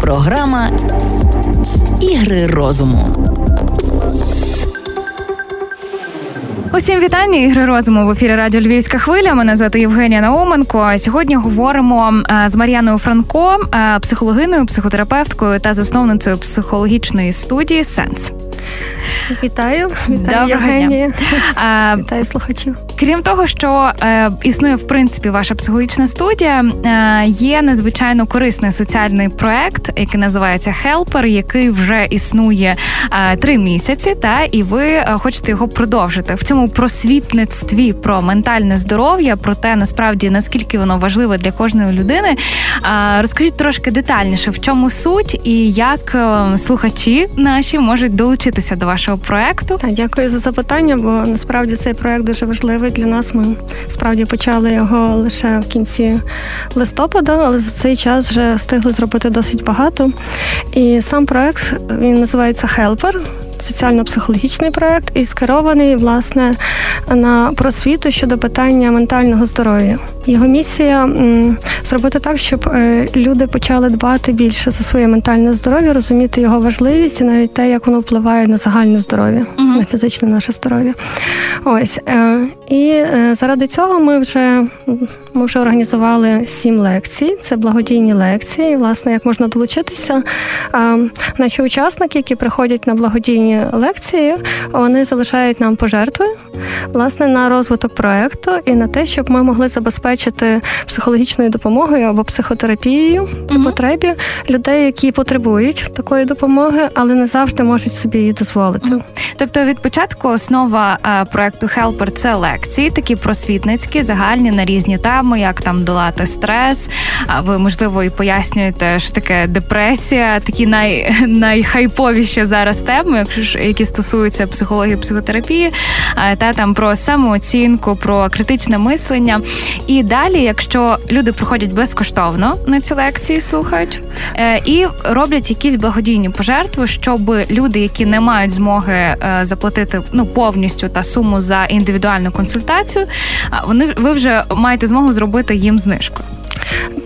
Програма «Ігри розуму». Усім вітання, Ігри розуму в ефірі радіо «Львівська хвиля». Мене звати Євгенія Науменко. Сьогодні говоримо з Мар'яною Франко, психологиною, психотерапевткою та засновницею психологічної студії «Сенс». Вітаю, Євгенія. Вітаю слухачів. Крім того, що існує, в принципі, ваша психологічна студія, є надзвичайно корисний соціальний проект, який називається Helper, який вже існує 3 місяці, і ви хочете його продовжити. В цьому просвітництві про ментальне здоров'я, про те, насправді, наскільки воно важливе для кожної людини, розкажіть трошки детальніше, в чому суть і як слухачі наші можуть долучитися до вашого проекту. Так, дякую за запитання, бо насправді цей проект дуже важливий для нас. Ми справді почали його лише в кінці листопада, але за цей час вже встигли зробити досить багато. І сам проект, він називається Helper, соціально-психологічний проект, і скерований, власне, на просвіту щодо питання ментального здоров'я. Його місія – зробити так, щоб люди почали дбати більше за своє ментальне здоров'я, розуміти його важливість і навіть те, як воно впливає на загальне здоров'я, на фізичне наше здоров'я. Ось. І заради цього ми вже організували 7 лекцій. Це благодійні лекції. І, власне, як можна долучитися, наші учасники, які приходять на благодійні лекції, вони залишають нам пожертви, власне, на розвиток проекту і на те, щоб ми могли забезпечити психологічною допомогою або психотерапією по потребі людей, які потребують такої допомоги, але не завжди можуть собі її дозволити. Тобто від початку основа проекту Helper – це лекції, такі просвітницькі, загальні, на різні теми, як там долати стрес. Ви, можливо, і пояснюєте, що таке депресія, такі найхайповіші зараз теми, які стосуються психології, психотерапії, та там про самооцінку, про критичне мислення. І далі, якщо люди приходять безкоштовно на ці лекції, слухають, і роблять якісь благодійні пожертви, щоб люди, які не мають змоги заплатити повністю та суму за індивідуальну консультацію, ви вже маєте змогу зробити їм знижку.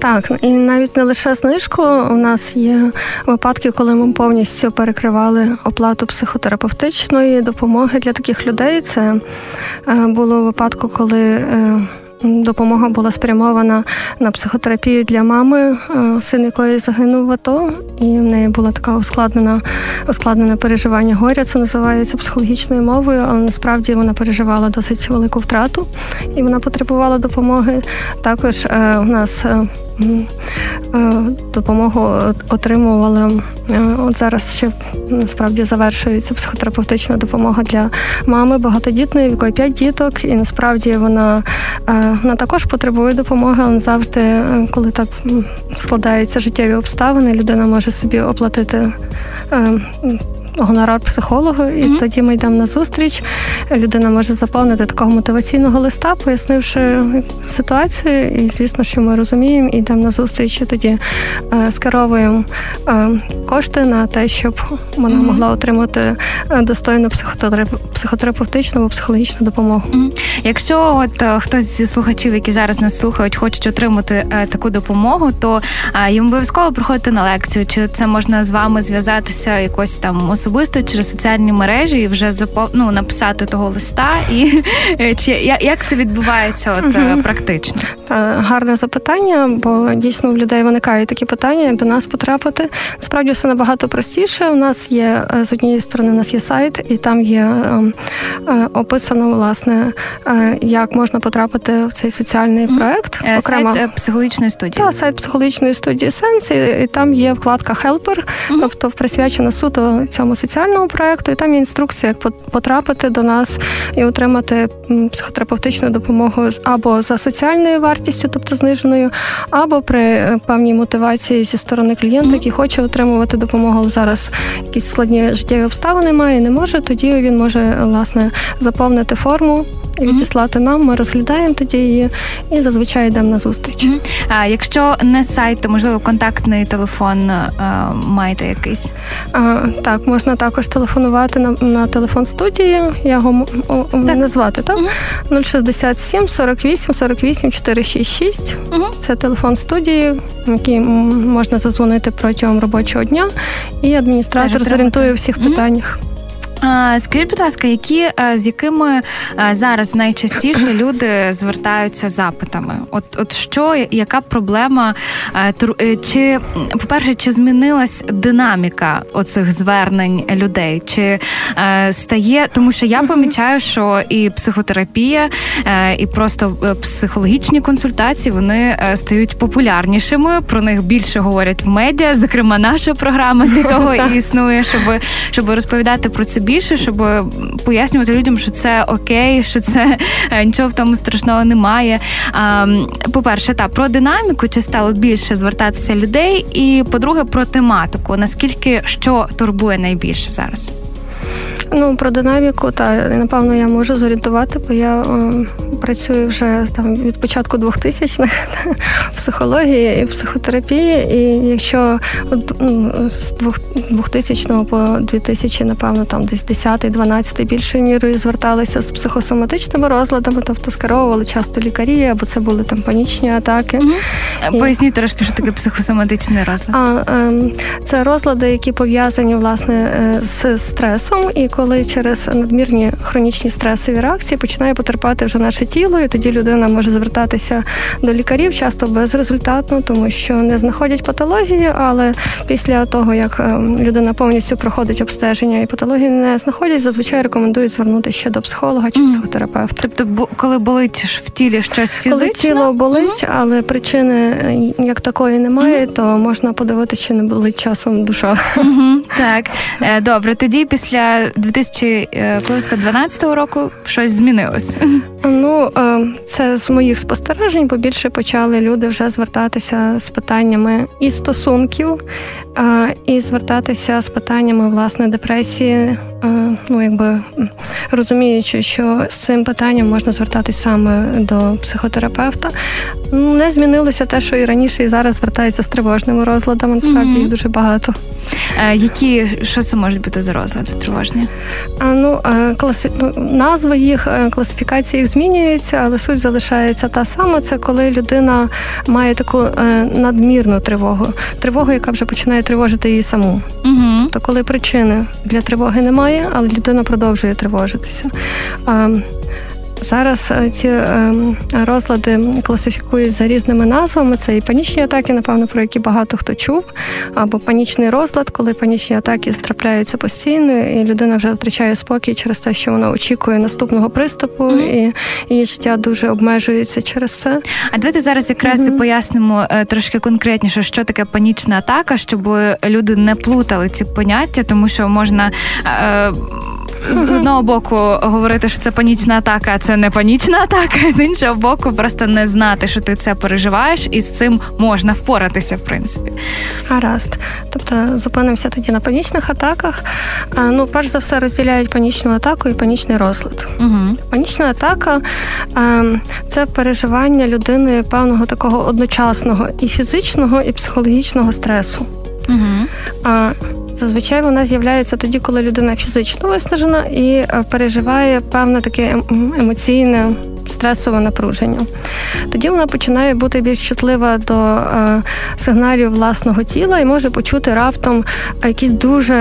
Так, і навіть не лише знижку. У нас є випадки, коли ми повністю перекривали оплату психотерапевтичної допомоги для таких людей. Це було в випадку, коли допомога була спрямована на психотерапію для мами, син якої загинув в АТО, і в неї була така ускладнене переживання горя, це називається психологічною мовою, але насправді вона переживала досить велику втрату, і вона потребувала допомоги. Також у нас допомогу отримувала, от зараз ще насправді завершується психотерапевтична допомога для мами багатодітної, в якої 5 діток, і насправді вона також потребує допомоги, але завжди, коли так складаються життєві обставини, людина може собі оплатити гонорар психологу, і тоді ми йдемо на зустріч. Людина може заповнити такого мотиваційного листа, пояснивши ситуацію, і, звісно, що ми розуміємо, і йдемо на зустріч, і тоді скеровуємо кошти на те, щоб вона могла отримати достойну психотерапевтичну або психологічну допомогу. Якщо хтось зі слухачів, які зараз нас слухають, хочуть отримати таку допомогу, то їм обов'язково приходити на лекцію, чи це можна з вами зв'язатися якось там особисто через соціальні мережі і вже написати того листа, і чи як це відбувається практично? Гарне запитання, бо дійсно у людей виникають такі питання, як до нас потрапити. Насправді все набагато простіше. У нас є, з однієї сторони, у нас є сайт, і там є описано, власне, як можна потрапити в цей соціальний проект. Сайт психологічної студії. Так, сайт психологічної студії «Сенс», і там є вкладка «Helper», тобто присвячена суто цьому соціальному проекту, і там є інструкція, як потрапити до нас і отримати психотерапевтичну допомогу або за соціальною вартістю, тобто зниженою, або при певній мотивації зі сторони клієнта, який хоче отримувати допомогу, зараз якісь складні життєві обставини має, не може, тоді він може, власне, заповнити форму і відіслати нам, ми розглядаємо тоді її і зазвичай йдемо на зустріч. А якщо не сайт, то, можливо, контактний телефон маєте якийсь? Так, можна також телефонувати на телефон студії, його назвати, так? 067 48 48 466. Це телефон студії, який можна задзвонити протягом робочого дня, і адміністратор зорієнтує у всіх питаннях. Скажіть, будь ласка, з якими зараз найчастіше люди звертаються запитами? От що, яка проблема? Чи, по-перше, чи змінилась динаміка оцих звернень людей? Чи стає, тому що я помічаю, що і психотерапія, і просто психологічні консультації, вони стають популярнішими, про них більше говорять в медіа, зокрема наша програма для того і існує, щоб розповідати про це більше, щоб пояснювати людям, що це окей, що це нічого в тому страшного немає. По-перше, про динаміку, чи стало більше звертатися людей, і, по-друге, про тематику. Наскільки, що турбує найбільше зараз? Про динаміку, напевно, я можу зорієнтувати, бо я працюю вже від початку 2000-х в психології і психотерапії, і якщо з 2000-го по 2000, напевно, десь 10-12 більшою мірою зверталися з психосоматичними розладами, тобто скеровували часто лікарі, або це були панічні атаки. Угу. Поясніть трошки, що таке психосоматичний розлад? Це розлади, які пов'язані, власне, з стресом, і коли через надмірні хронічні стресові реакції починає потерпати вже наше тіло, і тоді людина може звертатися до лікарів, часто безрезультатно, тому що не знаходять патології, але після того, як людина повністю проходить обстеження і патології не знаходять, зазвичай рекомендують звернутися ще до психолога чи психотерапевта. Тобто, коли болить в тілі щось фізично? Коли тіло болить, але причини як такої немає, то можна подивитися, чи не болить часом душа. Так, добре, тоді після 2012 року щось змінилось? Це з моїх спостережень, бо більше почали люди вже звертатися з питаннями і стосунків, і звертатися з питаннями, власне, депресії, розуміючи, що з цим питанням можна звертатись саме до психотерапевта. Не змінилося те, що і раніше, і зараз звертаються з тривожними розладами, насправді їх дуже багато. Що це можуть бути за розлади тривожні? Назви їх, класифікація їх змінюється, але суть залишається та сама. Це коли людина має таку надмірну тривогу, яка вже починає тривожити її саму. Тобто, коли причини для тривоги немає, але людина продовжує тривожитися. Зараз ці розлади класифікують за різними назвами. Це і панічні атаки, напевно, про які багато хто чув, або панічний розлад, коли панічні атаки трапляються постійно, і людина вже втрачає спокій через те, що вона очікує наступного приступу, і її життя дуже обмежується через це. А давайте зараз якраз і пояснимо трошки конкретніше, що таке панічна атака, щоб люди не плутали ці поняття, тому що можна... З одного боку говорити, що це панічна атака, а це не панічна атака, з іншого боку просто не знати, що ти це переживаєш, і з цим можна впоратися, в принципі. Гаразд. Тобто зупинимося тоді на панічних атаках. Перш за все розділяють панічну атаку і панічний розлад. Угу. Панічна атака – це переживання людини певного такого одночасного і фізичного, і психологічного стресу. Угу. Зазвичай вона з'являється тоді, коли людина фізично виснажена і переживає певне таке емоційне стресове напруження. Тоді вона починає бути більш чутлива до сигналів власного тіла і може почути раптом якісь дуже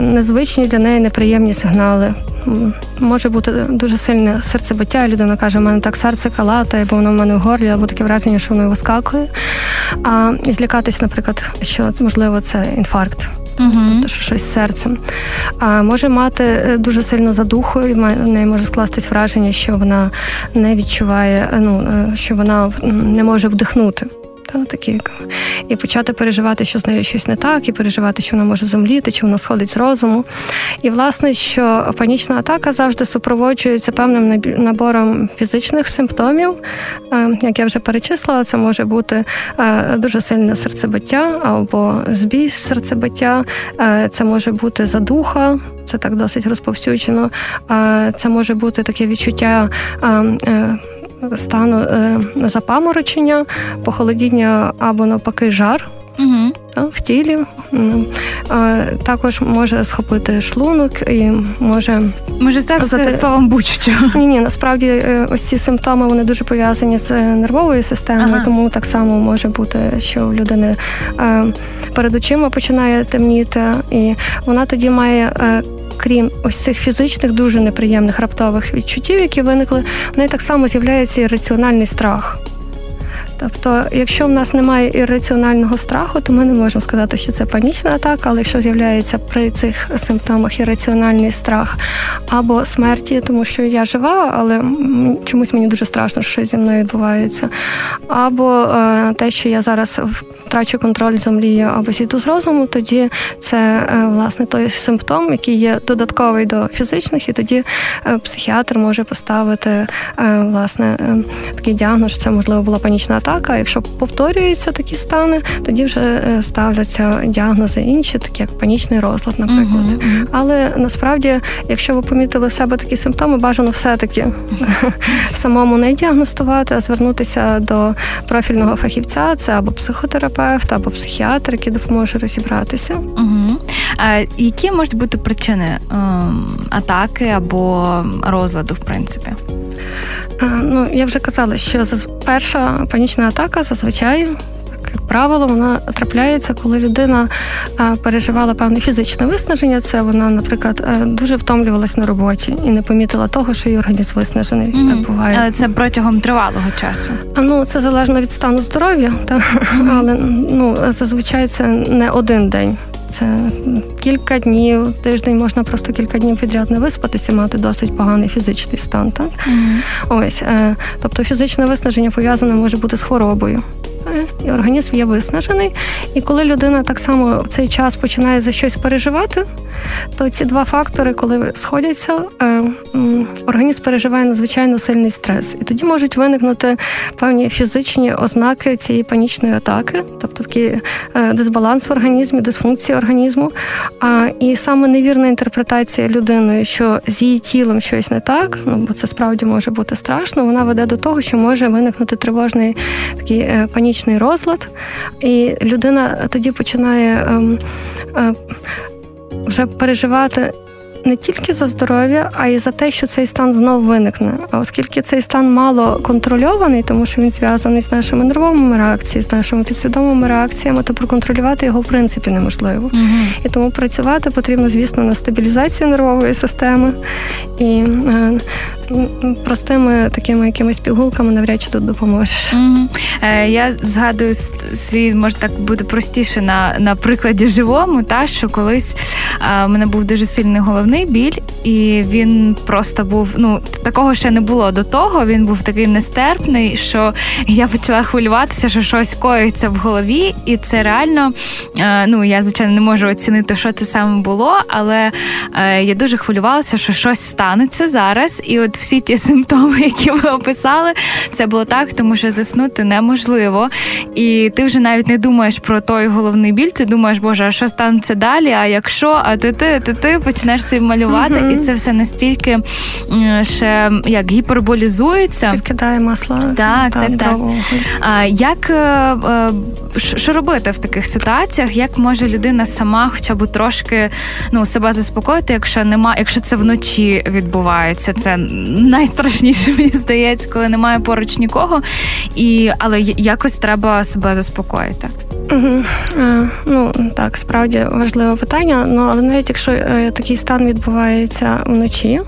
незвичні для неї неприємні сигнали. Може бути дуже сильне серцебиття, людина каже, в мене так серце калатає, бо воно в мене в горлі, або таке враження, що воно вискакує. І злякатись, наприклад, що, можливо, це інфаркт. Тобто, щось з серцем. Може мати дуже сильно задуху, і в неї може скластись враження, що вона не відчуває, що вона не може вдихнути. напевно, такі. І почати переживати, що з нею щось не так, і переживати, що вона може зомліти, чи вона сходить з розуму. І, власне, що панічна атака завжди супроводжується певним набором фізичних симптомів. Як я вже перечислила, це може бути дуже сильне серцебиття або збій серцебиття, це може бути задуха, це так досить розповсюджено, це може бути таке відчуття стану запаморочення, похолодіння або, навпаки, жар. Угу. В тілі. Також може схопити шлунок і може це словом будь-що. Ні, насправді ось ці симптоми, вони дуже пов'язані з нервовою системою, ага. Тому так само може бути, що у людини перед очима починає темніти, і вона тоді має, крім ось цих фізичних, дуже неприємних раптових відчуттів, які виникли, в неї так само з'являється і раціональний страх. Тобто, якщо в нас немає ірраціонального страху, то ми не можемо сказати, що це панічна атака, але якщо з'являється при цих симптомах ірраціональний страх або смерті, тому що я жива, але чомусь мені дуже страшно, що щось зі мною відбувається, або те, що я зараз втрачу контроль, зомлію або зійду з розуму, тоді це, власне, той симптом, який є додатковий до фізичних, і тоді психіатр може поставити, власне, такий діагноз, що це, можливо, була панічна атака. А якщо повторюються такі стани, тоді вже ставляться діагнози інші, такі як панічний розлад, наприклад. Uh-huh. Але насправді, якщо ви помітили в себе такі симптоми, бажано все-таки самому не діагностувати, а звернутися до профільного фахівця, це або психотерапевт, або психіатр, який допоможе розібратися. Uh-huh. А які можуть бути причини атаки або розладу, в принципі? Я вже казала, що перша панічна атака зазвичай, як правило, вона трапляється, коли людина переживала певне фізичне виснаження. Це вона, наприклад, дуже втомлювалась на роботі і не помітила того, що її організм виснажений. Mm-hmm. Буває. Але це протягом тривалого часу? Це залежно від стану здоров'я, mm-hmm. але зазвичай це не один день. Це кілька днів, тиждень, можна просто кілька днів підряд не виспатися, мати досить поганий фізичний стан. Так? Mm-hmm. Тобто фізичне виснаження пов'язане може бути з хворобою. І організм є виснажений. І коли людина так само в цей час починає за щось переживати, то ці два фактори, коли сходяться, організм переживає надзвичайно сильний стрес. І тоді можуть виникнути певні фізичні ознаки цієї панічної атаки, тобто такий дисбаланс в організмі, дисфункція організму. І саме невірна інтерпретація людиною, що з її тілом щось не так, бо це справді може бути страшно, вона веде до того, що може виникнути тривожний такий панічний розлад. І людина тоді починає вже переживати не тільки за здоров'я, а й за те, що цей стан знов виникне. А оскільки цей стан мало контрольований, тому що він зв'язаний з нашими нервовими реакціями, з нашими підсвідомими реакціями, то проконтролювати його в принципі неможливо. Угу. І тому працювати потрібно, звісно, на стабілізацію нервової системи. І простими такими якимись пігулками навряд чи тут допоможеш. Угу. Я згадую свій, може так буде простіше, на прикладі живому, що колись у мене був дуже сильний головний біль, і він просто був, такого ще не було до того, він був такий нестерпний, що я почала хвилюватися, що щось коїться в голові, і це реально, я, звичайно, не можу оцінити, що це саме було, але я дуже хвилювалася, що щось станеться зараз, і от всі ті симптоми, які ви описали, це було так, тому що заснути неможливо, і ти вже навіть не думаєш про той головний біль, ти думаєш, боже, а що станеться далі, а якщо, а ти почнеш себе малювати, угу. І це все настільки ще як гіперболізується. Підкидає масла. Так. Що робити в таких ситуаціях? Як може людина сама хоча б трошки себе заспокоїти, якщо це вночі відбувається? Це найстрашніше, мені здається, коли немає поруч нікого. Але якось треба себе заспокоїти. Угу. Так, справді важливе питання, але навіть якщо такий стан відбувається вночі,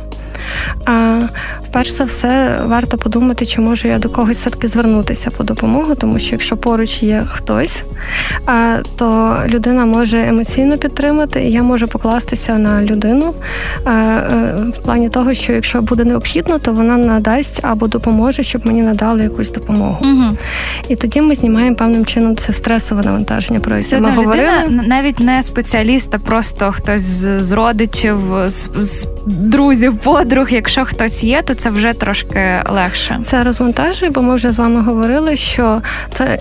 перш за все, варто подумати, чи можу я до когось все-таки звернутися по допомогу, тому що якщо поруч є хтось, то людина може емоційно підтримати, і я можу покластися на людину в плані того, що якщо буде необхідно, то вона надасть або допоможе, щоб мені надали якусь допомогу. Угу. І тоді ми знімаємо певним чином це стресове навантаження, про яке ми говорили. Навіть не спеціаліст, а просто хтось з родичів, з друзів, подруг, якщо хтось є, то це вже трошки легше. Це розвантажує, бо ми вже з вами говорили, що це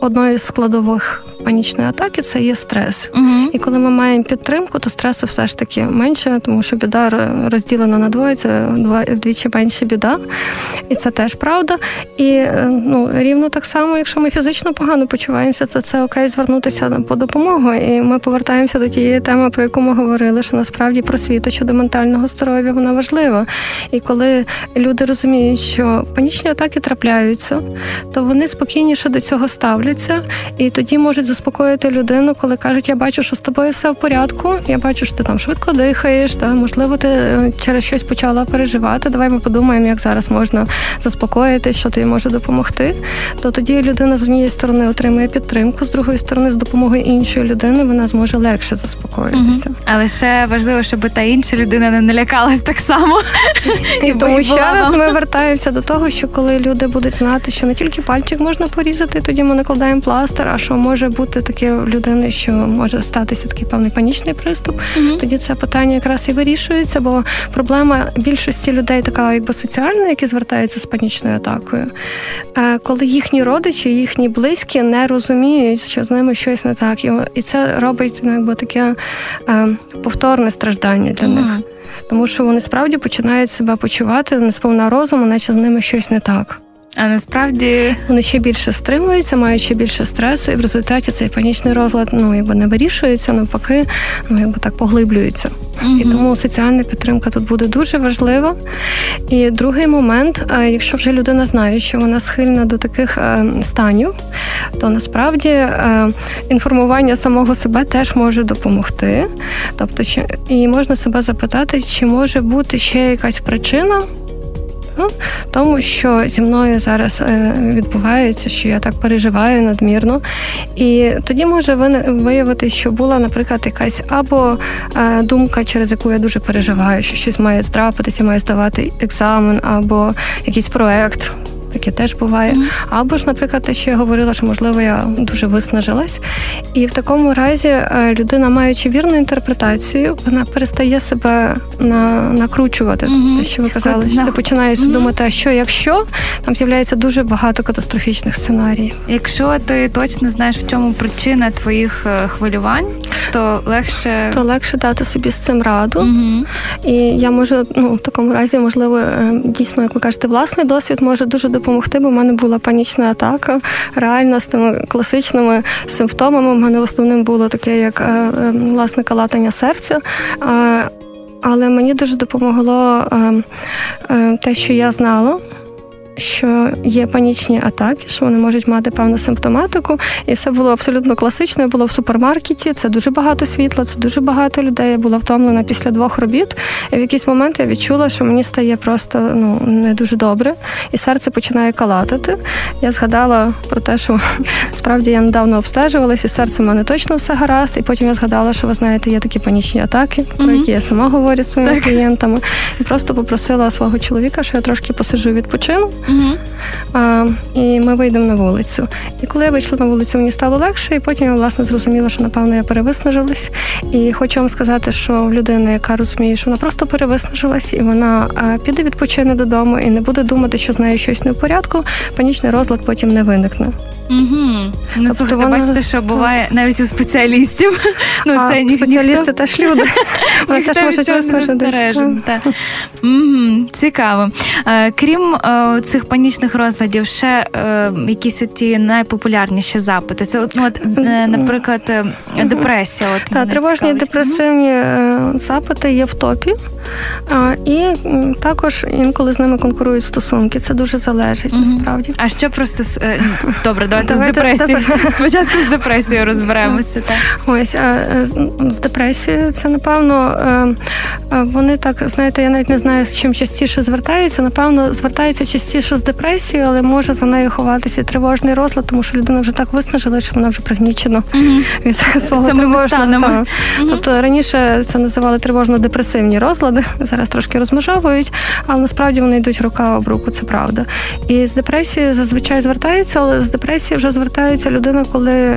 одною з складових панічної атаки це є стрес. Угу. І коли ми маємо підтримку, то стресу все ж таки менше, тому що біда розділена на двоє, це вдвічі менше біда. І це теж правда. І рівно так само, якщо ми фізично погано почуваємося, то це окей звернутися по допомогу. І ми повертаємося до тієї теми, про яку ми говорили, що насправді просвіта щодо ментального здоров'я, вона важлива. І коли люди розуміють, що панічні атаки трапляються, то вони спокійніше до цього ставляться, і тоді можуть заспокоїти людину, коли кажуть, я бачу, що з тобою все в порядку, я бачу, що ти там швидко дихаєш, та, можливо, ти через щось почала переживати, давай ми подумаємо, як зараз можна заспокоїтись, що тобі може допомогти. То тоді людина з однієї сторони отримує підтримку, з другої сторони, з допомогою іншої людини вона зможе легше заспокоїтися. Угу. Але ще важливо, щоб та інша людина не налякалась так само. І тому ще раз ми вертаємося до того, що коли люди будуть знати, що не тільки пальчик можна порізати, тоді ми накладаємо пластир, а що може бути таке в людини, що може статися такий певний панічний приступ, тоді це питання якраз і вирішується, бо проблема більшості людей така якби соціальна, які звертаються з панічною атакою. Коли їхні родичі, їхні близькі не розуміють, що з ними щось не так. І це робить якби таке повторне страждання для них. Тому що вони справді починають себе почувати несповна розуму, наче з ними щось не так. А насправді вони ще більше стримуються, мають ще більше стресу, і в результаті цей панічний розлад не вирішується, навпаки, так поглиблюється. І тому соціальна підтримка тут буде дуже важлива. І другий момент, якщо вже людина знає, що вона схильна до таких станів, то насправді інформування самого себе теж може допомогти. Тобто, і можна себе запитати, чи може бути ще якась причина, тому що зі мною зараз відбувається, що я так переживаю надмірно. І тоді може виявити, що була, наприклад, якась або думка, через яку я дуже переживаю, що щось має трапитися, маю здавати екзамен, або якийсь проєкт. Таке теж буває. Або ж, наприклад, те, що я говорила, що, можливо, я дуже виснажилась. І в такому разі людина, маючи вірну інтерпретацію, вона перестає себе накручувати. Те, що ви казали, що ти починаєш думати, а що, якщо? Там з'являється дуже багато катастрофічних сценаріїв. Якщо ти точно знаєш, в чому причина твоїх хвилювань, то легше... То легше дати собі з цим раду. І я можу, в такому разі, можливо, дійсно, як ви кажете, власний досвід може дуже допомогти, бо в мене була панічна атака, реально з тими класичними симптомами. У мене основним було таке, як власне калатання серця. Але мені дуже допомогло те, що я знала, що є панічні атаки, що вони можуть мати певну симптоматику. І все було абсолютно класично. Я була в супермаркеті, це дуже багато світла, це дуже багато людей. Я була втомлена після 2 робіт. І в якийсь момент я відчула, що мені стає просто не дуже добре. І серце починає калатати. Я згадала про те, що справді я недавно обстежувалась, і серце в мене точно все гаразд. І потім я згадала, що, ви знаєте, є такі панічні атаки, про які я сама говорю з своїми клієнтами. І просто попросила свого чоловіка, що я трошки посиджу, відпочину. І ми вийдемо на вулицю. І коли я вийшла на вулицю, мені стало легше, і потім я, власне, зрозуміла, що, напевно, я перевиснажилась. І хочу вам сказати, що людина, яка розуміє, що вона просто перевиснажилась, і вона піде відпочине додому, і не буде думати, що з нею щось не в порядку, панічний розлад потім не виникне. Слухайте, вона... бачите, що буває навіть у спеціалістів. Це спеціалісти теж люди. Вони теж можуть виснажитися. Цікаво. Крім цих панічних розладів, ще якісь оті найпопулярніші запити. Це, наприклад, депресія. Тривожні депресивні запити є в топі. І також інколи з ними конкурують стосунки. Це дуже залежить, насправді. А що просто... Добре, давайте з депресією. Спочатку з депресією розберемося. Так. Ось, з депресією це, напевно, вони так, знаєте, я навіть не знаю, з чим частіше звертаються. Напевно, звертаються частіше з депресією, але може за нею ховатися тривожний розлад, тому що людина вже так виснажила, що вона вже пригнічена від свого тривожного. Тобто раніше це називали тривожно-депресивні розлади, зараз трошки розмежовують, але насправді вони йдуть рука об руку, це правда. І з депресією зазвичай звертаються, але з депресії вже звертається людина, коли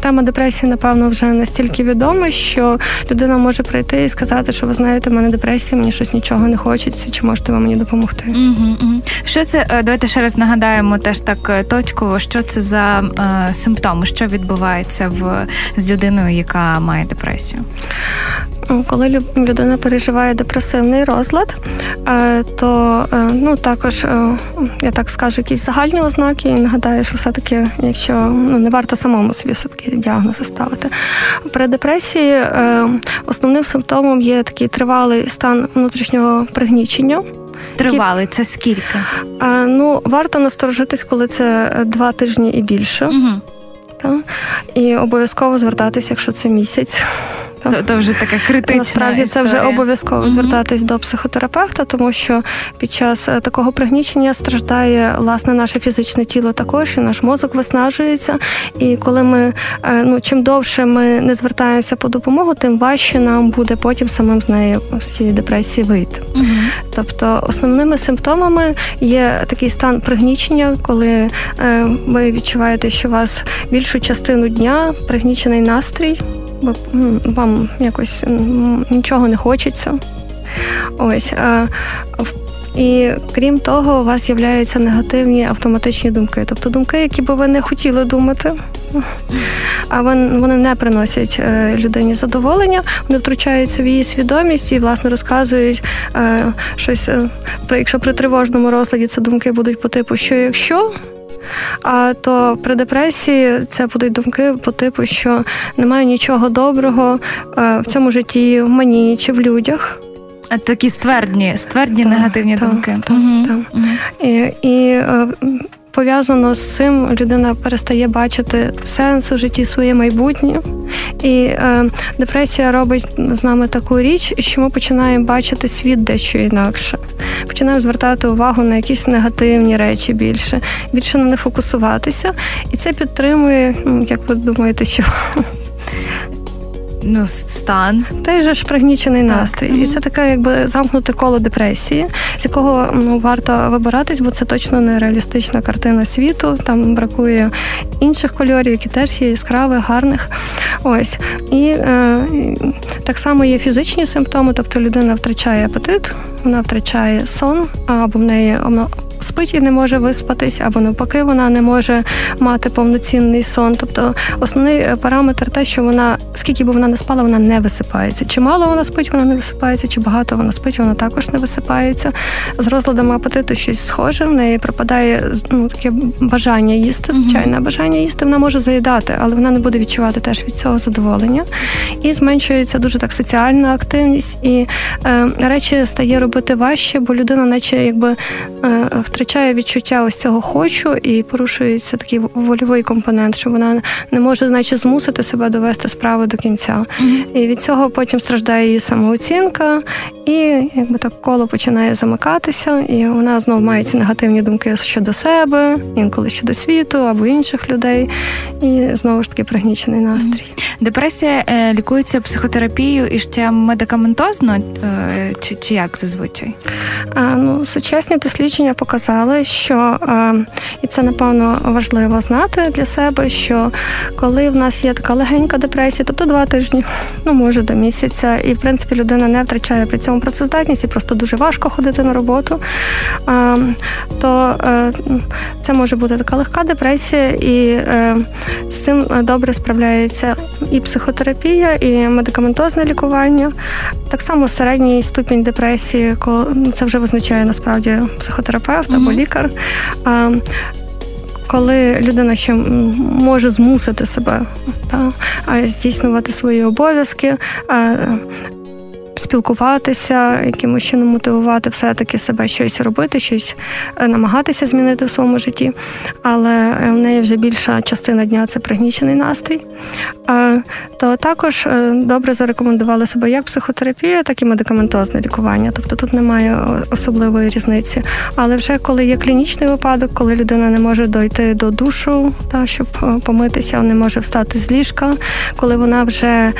тема депресії, напевно, вже настільки відома, що людина може прийти і сказати, що, ви знаєте, в мене депресія, мені щось нічого не хочеться, чи можете ви мені допомогти? Що це, давайте ще раз нагадаємо теж так точково, що це за симптоми, що відбувається з людиною, яка має депресію? Коли людина переживає депресивний розлад, то також, я так скажу, якісь загальні ознаки, і нагадаю, що все-таки, якщо не варто самому собі все-таки діагнози ставити. При депресії основним симптомом є такий тривалий стан внутрішнього пригнічення. Тривалий, це скільки? Варто насторожитись, коли це 2 тижні і більше. Та? І обов'язково звертатись, якщо це місяць. То вже така критична насправді історія. Це вже обов'язково звертатись до психотерапевта, тому що під час такого пригнічення страждає, власне, наше фізичне тіло також, і наш мозок виснажується. І коли ми, чим довше ми не звертаємося по допомогу, тим важче нам буде потім самим з неї з цієї депресії вийти. Тобто основними симптомами є такий стан пригнічення, коли ви відчуваєте, що у вас більшу частину дня пригнічений настрій, вам якось нічого не хочеться. Ось. І крім того, у вас з'являються негативні автоматичні думки. Тобто думки, які би ви не хотіли думати, а вони не приносять людині задоволення, вони втручаються в її свідомість і, власне, розказують щось, якщо при тривожному розладі це думки будуть по типу «що якщо?», а то при депресії це будуть думки по типу, що немає нічого доброго в цьому житті, в мені чи в людях. Такі ствердні негативні думки. І пов'язано з цим людина перестає бачити сенс у житті, своє майбутнє. І депресія робить з нами таку річ, що ми починаємо бачити світ дещо інакше. Починаємо звертати увагу на якісь негативні речі більше на не фокусуватися. І це підтримує, як ви думаєте, що... стан. Той же ж пригнічений настрій. І це таке, якби, замкнуте коло депресії, з якого варто вибиратись, бо це точно не реалістична картина світу. Там бракує інших кольорів, які теж є яскравих, гарних. Ось. І так само є фізичні симптоми, тобто людина втрачає апетит, вона втрачає сон, або в неї спить і не може виспатись, або навпаки, вона не може мати повноцінний сон. Тобто основний параметр те, що вона, скільки б вона не спала, вона не висипається. Чи мало вона спить, вона не висипається, чи багато вона спить, вона також не висипається. З розладами апетиту щось схоже, в неї пропадає таке бажання їсти, звичайне бажання їсти, вона може заїдати, але вона не буде відчувати теж від цього задоволення. І зменшується дуже так соціальна активність, і речі стає робити важче, бо людина наче якби втрачає відчуття ось цього «хочу» і порушується такий вольовий компонент, що вона не може, значить, змусити себе довести справу до кінця. І від цього потім страждає її самооцінка, і якби так коло починає замикатися, і вона знову має ці негативні думки щодо себе, інколи щодо світу або інших людей, і знову ж таки пригнічений настрій. Депресія лікується психотерапією і ще медикаментозно, чи як зазвичай? Сучасні дослідження показали, що, і це, напевно, важливо знати для себе, що коли в нас є така легенька депресія, тобто 2 тижні, може до місяця, і, в принципі, людина не втрачає при цьому працездатність, і просто дуже важко ходити на роботу, то це може бути така легка депресія, і з цим добре справляється і психотерапія, і медикаментозне лікування. Так само середній ступінь депресії, це вже визначає, насправді, психотерапевт або лікар, коли людина ще може змусити себе здійснювати свої обов'язки, спілкуватися, якимось чином мотивувати все-таки себе щось робити, щось намагатися змінити в своєму житті. Але в неї вже більша частина дня – це пригнічений настрій. То також добре зарекомендували себе як психотерапія, так і медикаментозне лікування. Тобто тут немає особливої різниці. Але вже коли є клінічний випадок, коли людина не може дойти до душу, щоб помитися, не може встати з ліжка, коли вона вже,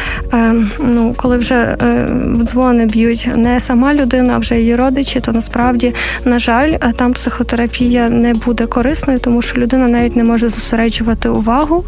в дзвони б'ють не сама людина, а вже її родичі, то насправді, на жаль, там психотерапія не буде корисною, тому що людина навіть не може зосереджувати увагу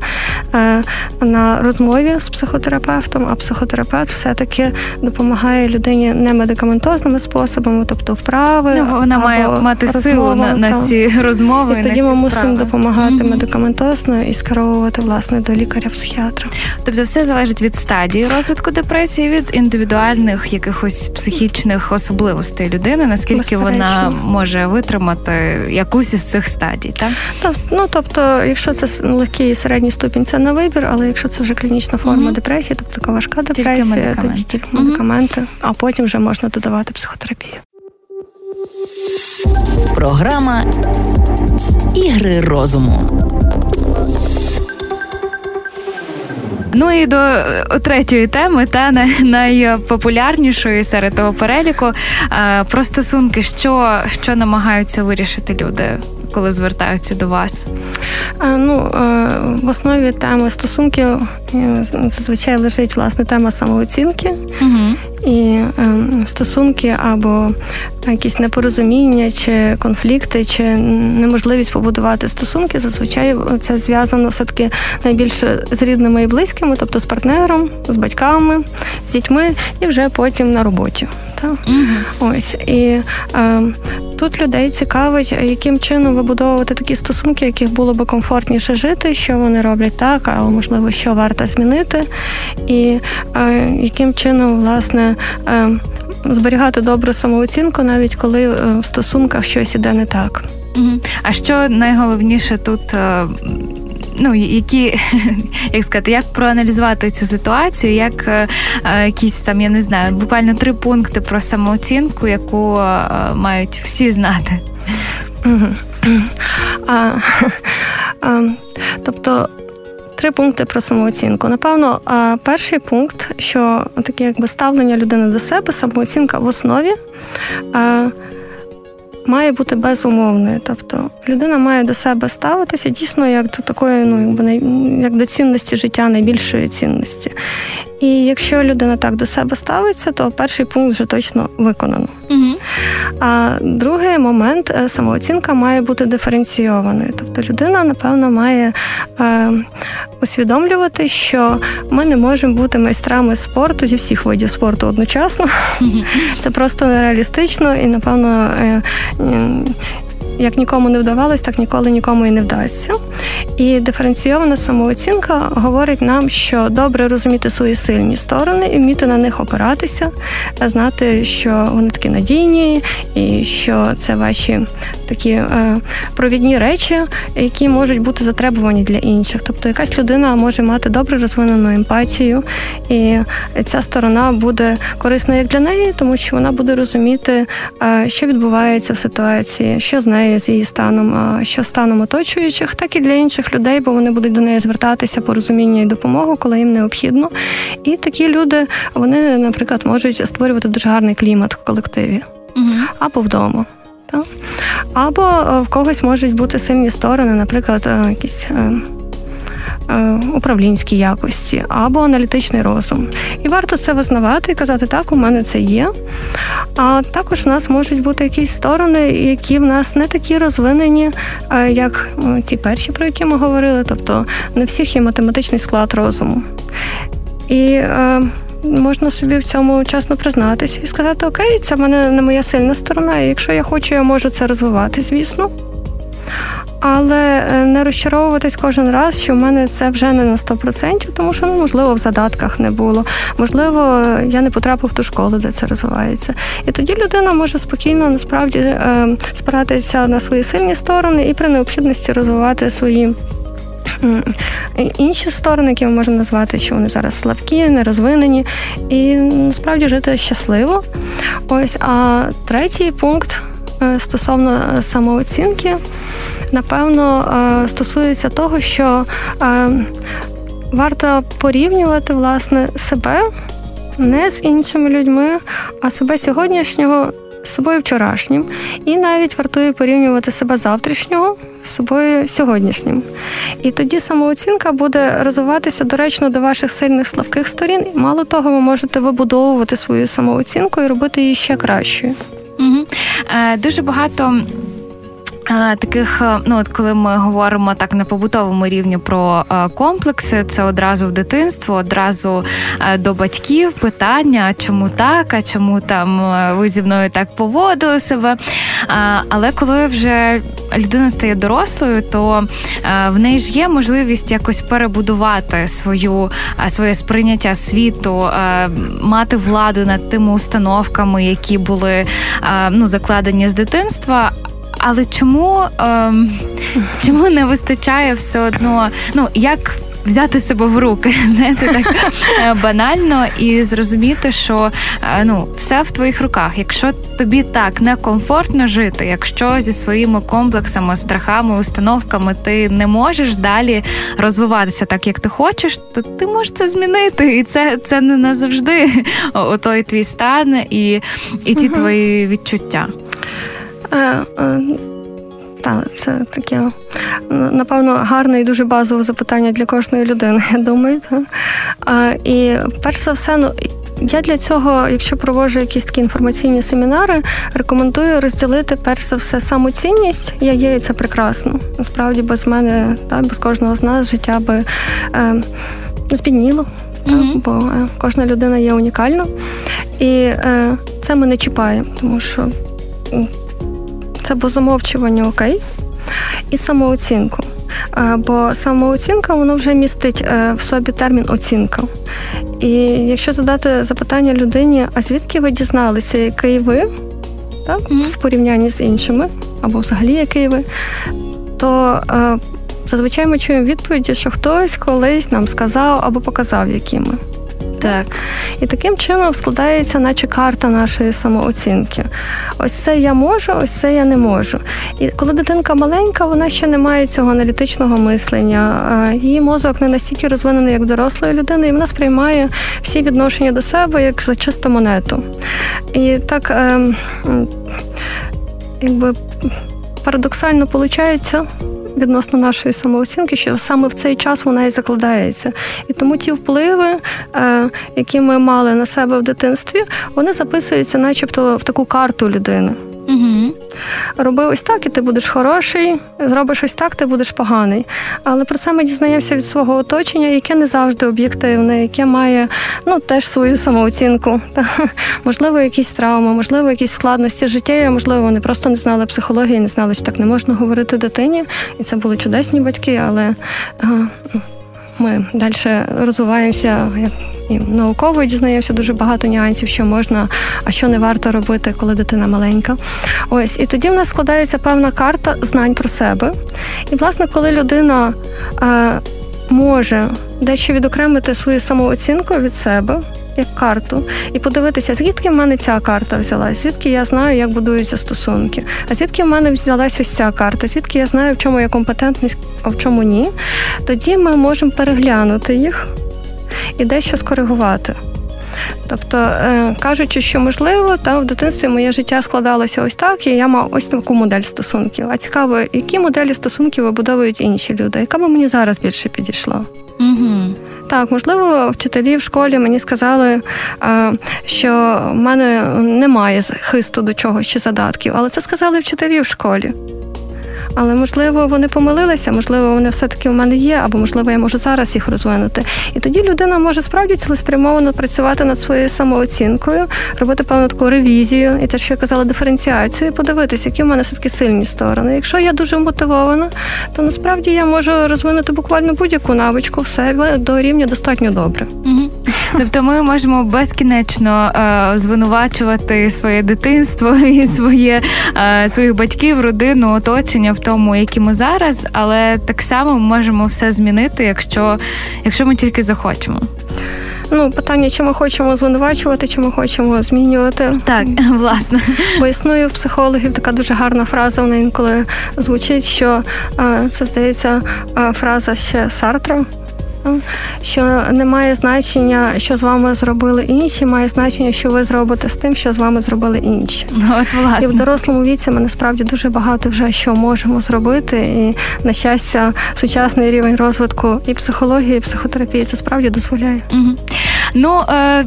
на розмові з психотерапевтом, а психотерапевт все-таки допомагає людині не медикаментозними способами, тобто вправи. Вона має мати силу на ці розмови. І тоді ми мусимо допомагати медикаментозно і скеровувати, власне, до лікаря-психіатра. Тобто все залежить від стадії розвитку депресії, від індивідуальних якихось психічних особливостей людини, наскільки вона може витримати якусь із цих стадій, так? Тобто, якщо це легкий і середній ступінь, це на вибір, але якщо це вже клінічна форма депресії, тобто така важка депресія, тоді тільки медикаменти, а потім вже можна додавати психотерапію. Програма «Ігри розуму». Ну і до третьої теми, та найпопулярнішої серед того переліку, про стосунки. Що намагаються вирішити люди, коли звертаються до вас? В основі теми стосунків зазвичай лежить, власне, тема самооцінки. І стосунки або якісь непорозуміння, чи конфлікти, чи неможливість побудувати стосунки, зазвичай це зв'язано все-таки найбільше з рідними і близькими, тобто з партнером, з батьками, з дітьми і вже потім на роботі. Тут людей цікавить, яким чином вибудовувати такі стосунки, яких було би комфортніше жити, що вони роблять так, або, можливо, що варто змінити, і яким чином, власне, зберігати добру самооцінку, навіть коли в стосунках щось іде не так. А що найголовніше тут, як проаналізувати цю ситуацію, як якісь там, буквально 3 пункти про самооцінку, яку мають всі знати? Тобто, 3 пункти про самооцінку. Напевно, перший пункт, що таке якби ставлення людини до себе, самооцінка в основі має бути безумовною. Тобто людина має до себе ставитися дійсно як до такої, як до цінності життя, найбільшої цінності. І якщо людина так до себе ставиться, то перший пункт вже точно виконано. А другий момент – самооцінка має бути диференційованою. Тобто людина, напевно, має усвідомлювати, що ми не можемо бути майстрами спорту, зі всіх видів спорту одночасно. Це просто нереалістично і, напевно, як нікому не вдавалось, так ніколи нікому і не вдасться. І диференційована самооцінка говорить нам, що добре розуміти свої сильні сторони і вміти на них опиратися, знати, що вони такі надійні і що це ваші такі провідні речі, які можуть бути затребувані для інших. Тобто якась людина може мати добре розвинену емпатію, і ця сторона буде корисна як для неї, тому що вона буде розуміти, що відбувається в ситуації, що з нею, з її станом, що станом оточуючих, так і для інших людей, бо вони будуть до неї звертатися по розумінню і допомогу, коли їм необхідно. І такі люди, вони, наприклад, можуть створювати дуже гарний клімат в колективі або вдома. Так? Або в когось можуть бути сильні сторони, наприклад, якісь управлінські якості або аналітичний розум. І варто це визнавати і казати, так, у мене це є. А також в нас можуть бути якісь сторони, які в нас не такі розвинені, як ті перші, про які ми говорили. Тобто не всіх є математичний склад розуму. І можна собі в цьому чесно признатися і сказати, окей, це в мене не моя сильна сторона, і якщо я хочу, я можу це розвивати, звісно. Але не розчаровуватись кожен раз, що в мене це вже не на 100%, тому що, можливо, в задатках не було, можливо, я не потрапив в ту школу, де це розвивається. І тоді людина може спокійно, насправді, спиратися на свої сильні сторони і при необхідності розвивати свої інші сторони, які ми можемо назвати, що вони зараз слабкі, нерозвинені, і насправді жити щасливо. Ось, а третій пункт стосовно самооцінки, напевно, стосується того, що варто порівнювати, власне, себе не з іншими людьми, а себе сьогоднішнього з собою вчорашнім. І навіть вартує порівнювати себе завтрашнього з собою сьогоднішнім. І тоді самооцінка буде розвиватися доречно до ваших сильних, слабких сторін. І мало того, ви можете вибудовувати свою самооцінку і робити її ще кращою. Угу. Дуже багато... таких, ну от коли ми говоримо так на побутовому рівні про комплекси, це одразу в дитинство, одразу до батьків питання, а чому так, а чому там ви зі мною так поводили себе. Але коли вже людина стає дорослою, то в неї ж є можливість якось перебудувати своє сприйняття світу, мати владу над тими установками, які були закладені з дитинства. Але чому не вистачає все одно, як взяти себе в руки, знаєте, так банально, і зрозуміти, що все в твоїх руках. Якщо тобі так некомфортно жити, якщо зі своїми комплексами, страхами, установками ти не можеш далі розвиватися так, як ти хочеш, то ти можеш це змінити. І це не назавжди отой твій стан і ті твої відчуття. Так, це таке, напевно, гарне і дуже базове запитання для кожної людини, я думаю. І перш за все, я для цього, якщо проводжу якісь такі інформаційні семінари, рекомендую розділити перш за все самоцінність. Я є, і це прекрасно. Насправді, без мене, без кожного з нас життя би збідніло, бо кожна людина є унікальна. І це ми не чіпаємо, тому що... Це бо замовчування окей і самооцінку. Бо самооцінка, воно вже містить в собі термін оцінка. І якщо задати запитання людині, а звідки ви дізналися, який ви, так, в порівнянні з іншими, або взагалі який ви, то зазвичай ми чуємо відповіді, що хтось колись нам сказав або показав, які ми. Так. І таким чином складається наче карта нашої самооцінки. Ось це я можу, ось це я не можу. І коли дитинка маленька, вона ще не має цього аналітичного мислення. Її мозок не настільки розвинений, як дорослої людини, і вона сприймає всі відношення до себе як за чисту монету. І так, якби парадоксально виходить, відносно нашої самооцінки, що саме в цей час вона і закладається. І тому ті впливи, які ми мали на себе в дитинстві, вони записуються начебто в таку карту людини. Угу. Роби ось так, і ти будеш хороший, зробиш ось так, ти будеш поганий. Але про це ми дізнаємося від свого оточення, яке не завжди об'єктивне, яке має теж свою самооцінку. Можливо, якісь травми, можливо, якісь складності життєві, можливо, вони просто не знали психології, не знали, що так не можна говорити дитині. І це були чудесні батьки, але ми далі розвиваємося і науково дізнаємося дуже багато нюансів, що можна, а що не варто робити, коли дитина маленька. Ось, і тоді в нас складається певна карта знань про себе. І, власне, коли людина може дещо відокремити свою самооцінку від себе, як карту, і подивитися, звідки в мене ця карта взялась, звідки я знаю, як будуються стосунки, а звідки в мене взялась ось ця карта, звідки я знаю, в чому я компетентний, а в чому ні, тоді ми можемо переглянути їх і дещо скоригувати. Тобто, кажучи, що можливо, в дитинстві моє життя складалося ось так, і я мав ось таку модель стосунків. А цікаво, які моделі стосунків вибудовують інші люди, яка би мені зараз більше підійшла? Угу. Так, можливо, вчителі в школі мені сказали, що в мене немає хисту до чогось чи задатків, але це сказали вчителі в школі. Але, можливо, вони помилилися, можливо, вони все-таки в мене є, або, можливо, я можу зараз їх розвинути. І тоді людина може справді цілеспрямовано працювати над своєю самооцінкою, робити певну таку ревізію, і те, що я казала, диференціацію, і подивитися, які в мене все-таки сильні сторони. Якщо я дуже мотивована, то, насправді, я можу розвинути буквально будь-яку навичку в себе до рівня достатньо добре. Угу. Тобто ми можемо безкінечно звинувачувати своє дитинство і своїх батьків, родину, оточення в тому, які ми зараз, але так само ми можемо все змінити, якщо ми тільки захочемо. Ну, питання, чи ми хочемо звинувачувати, чи ми хочемо змінювати. Так, власне. Бо існує у психологів така дуже гарна фраза, вона інколи звучить, що це, здається, фраза ще Сартра, що не має значення, що з вами зробили інші, має значення, що ви зробите з тим, що з вами зробили інші. От, власне. І в дорослому віці ми насправді дуже багато вже що можемо зробити, і, на щастя, сучасний рівень розвитку і психології, і психотерапії це справді дозволяє. Угу. Ну,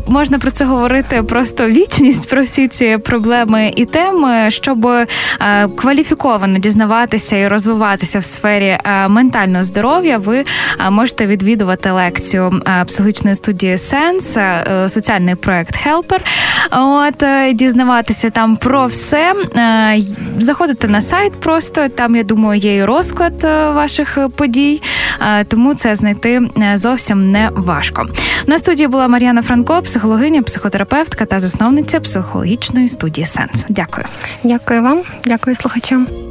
можна про це говорити просто вічність, про всі ці проблеми і теми, щоб кваліфіковано дізнаватися і розвиватися в сфері ментального здоров'я, ви можете відвідувати лекцію психологічної студії «Сенс», соціальний проект «Helper». От, дізнаватися там про все. Заходите на сайт просто, там, я думаю, є і розклад ваших подій, тому це знайти зовсім не важко. На студії була Мар'яна Франко, психологиня, психотерапевтка та засновниця психологічної студії «Сенс». Дякую. Дякую вам, дякую слухачам.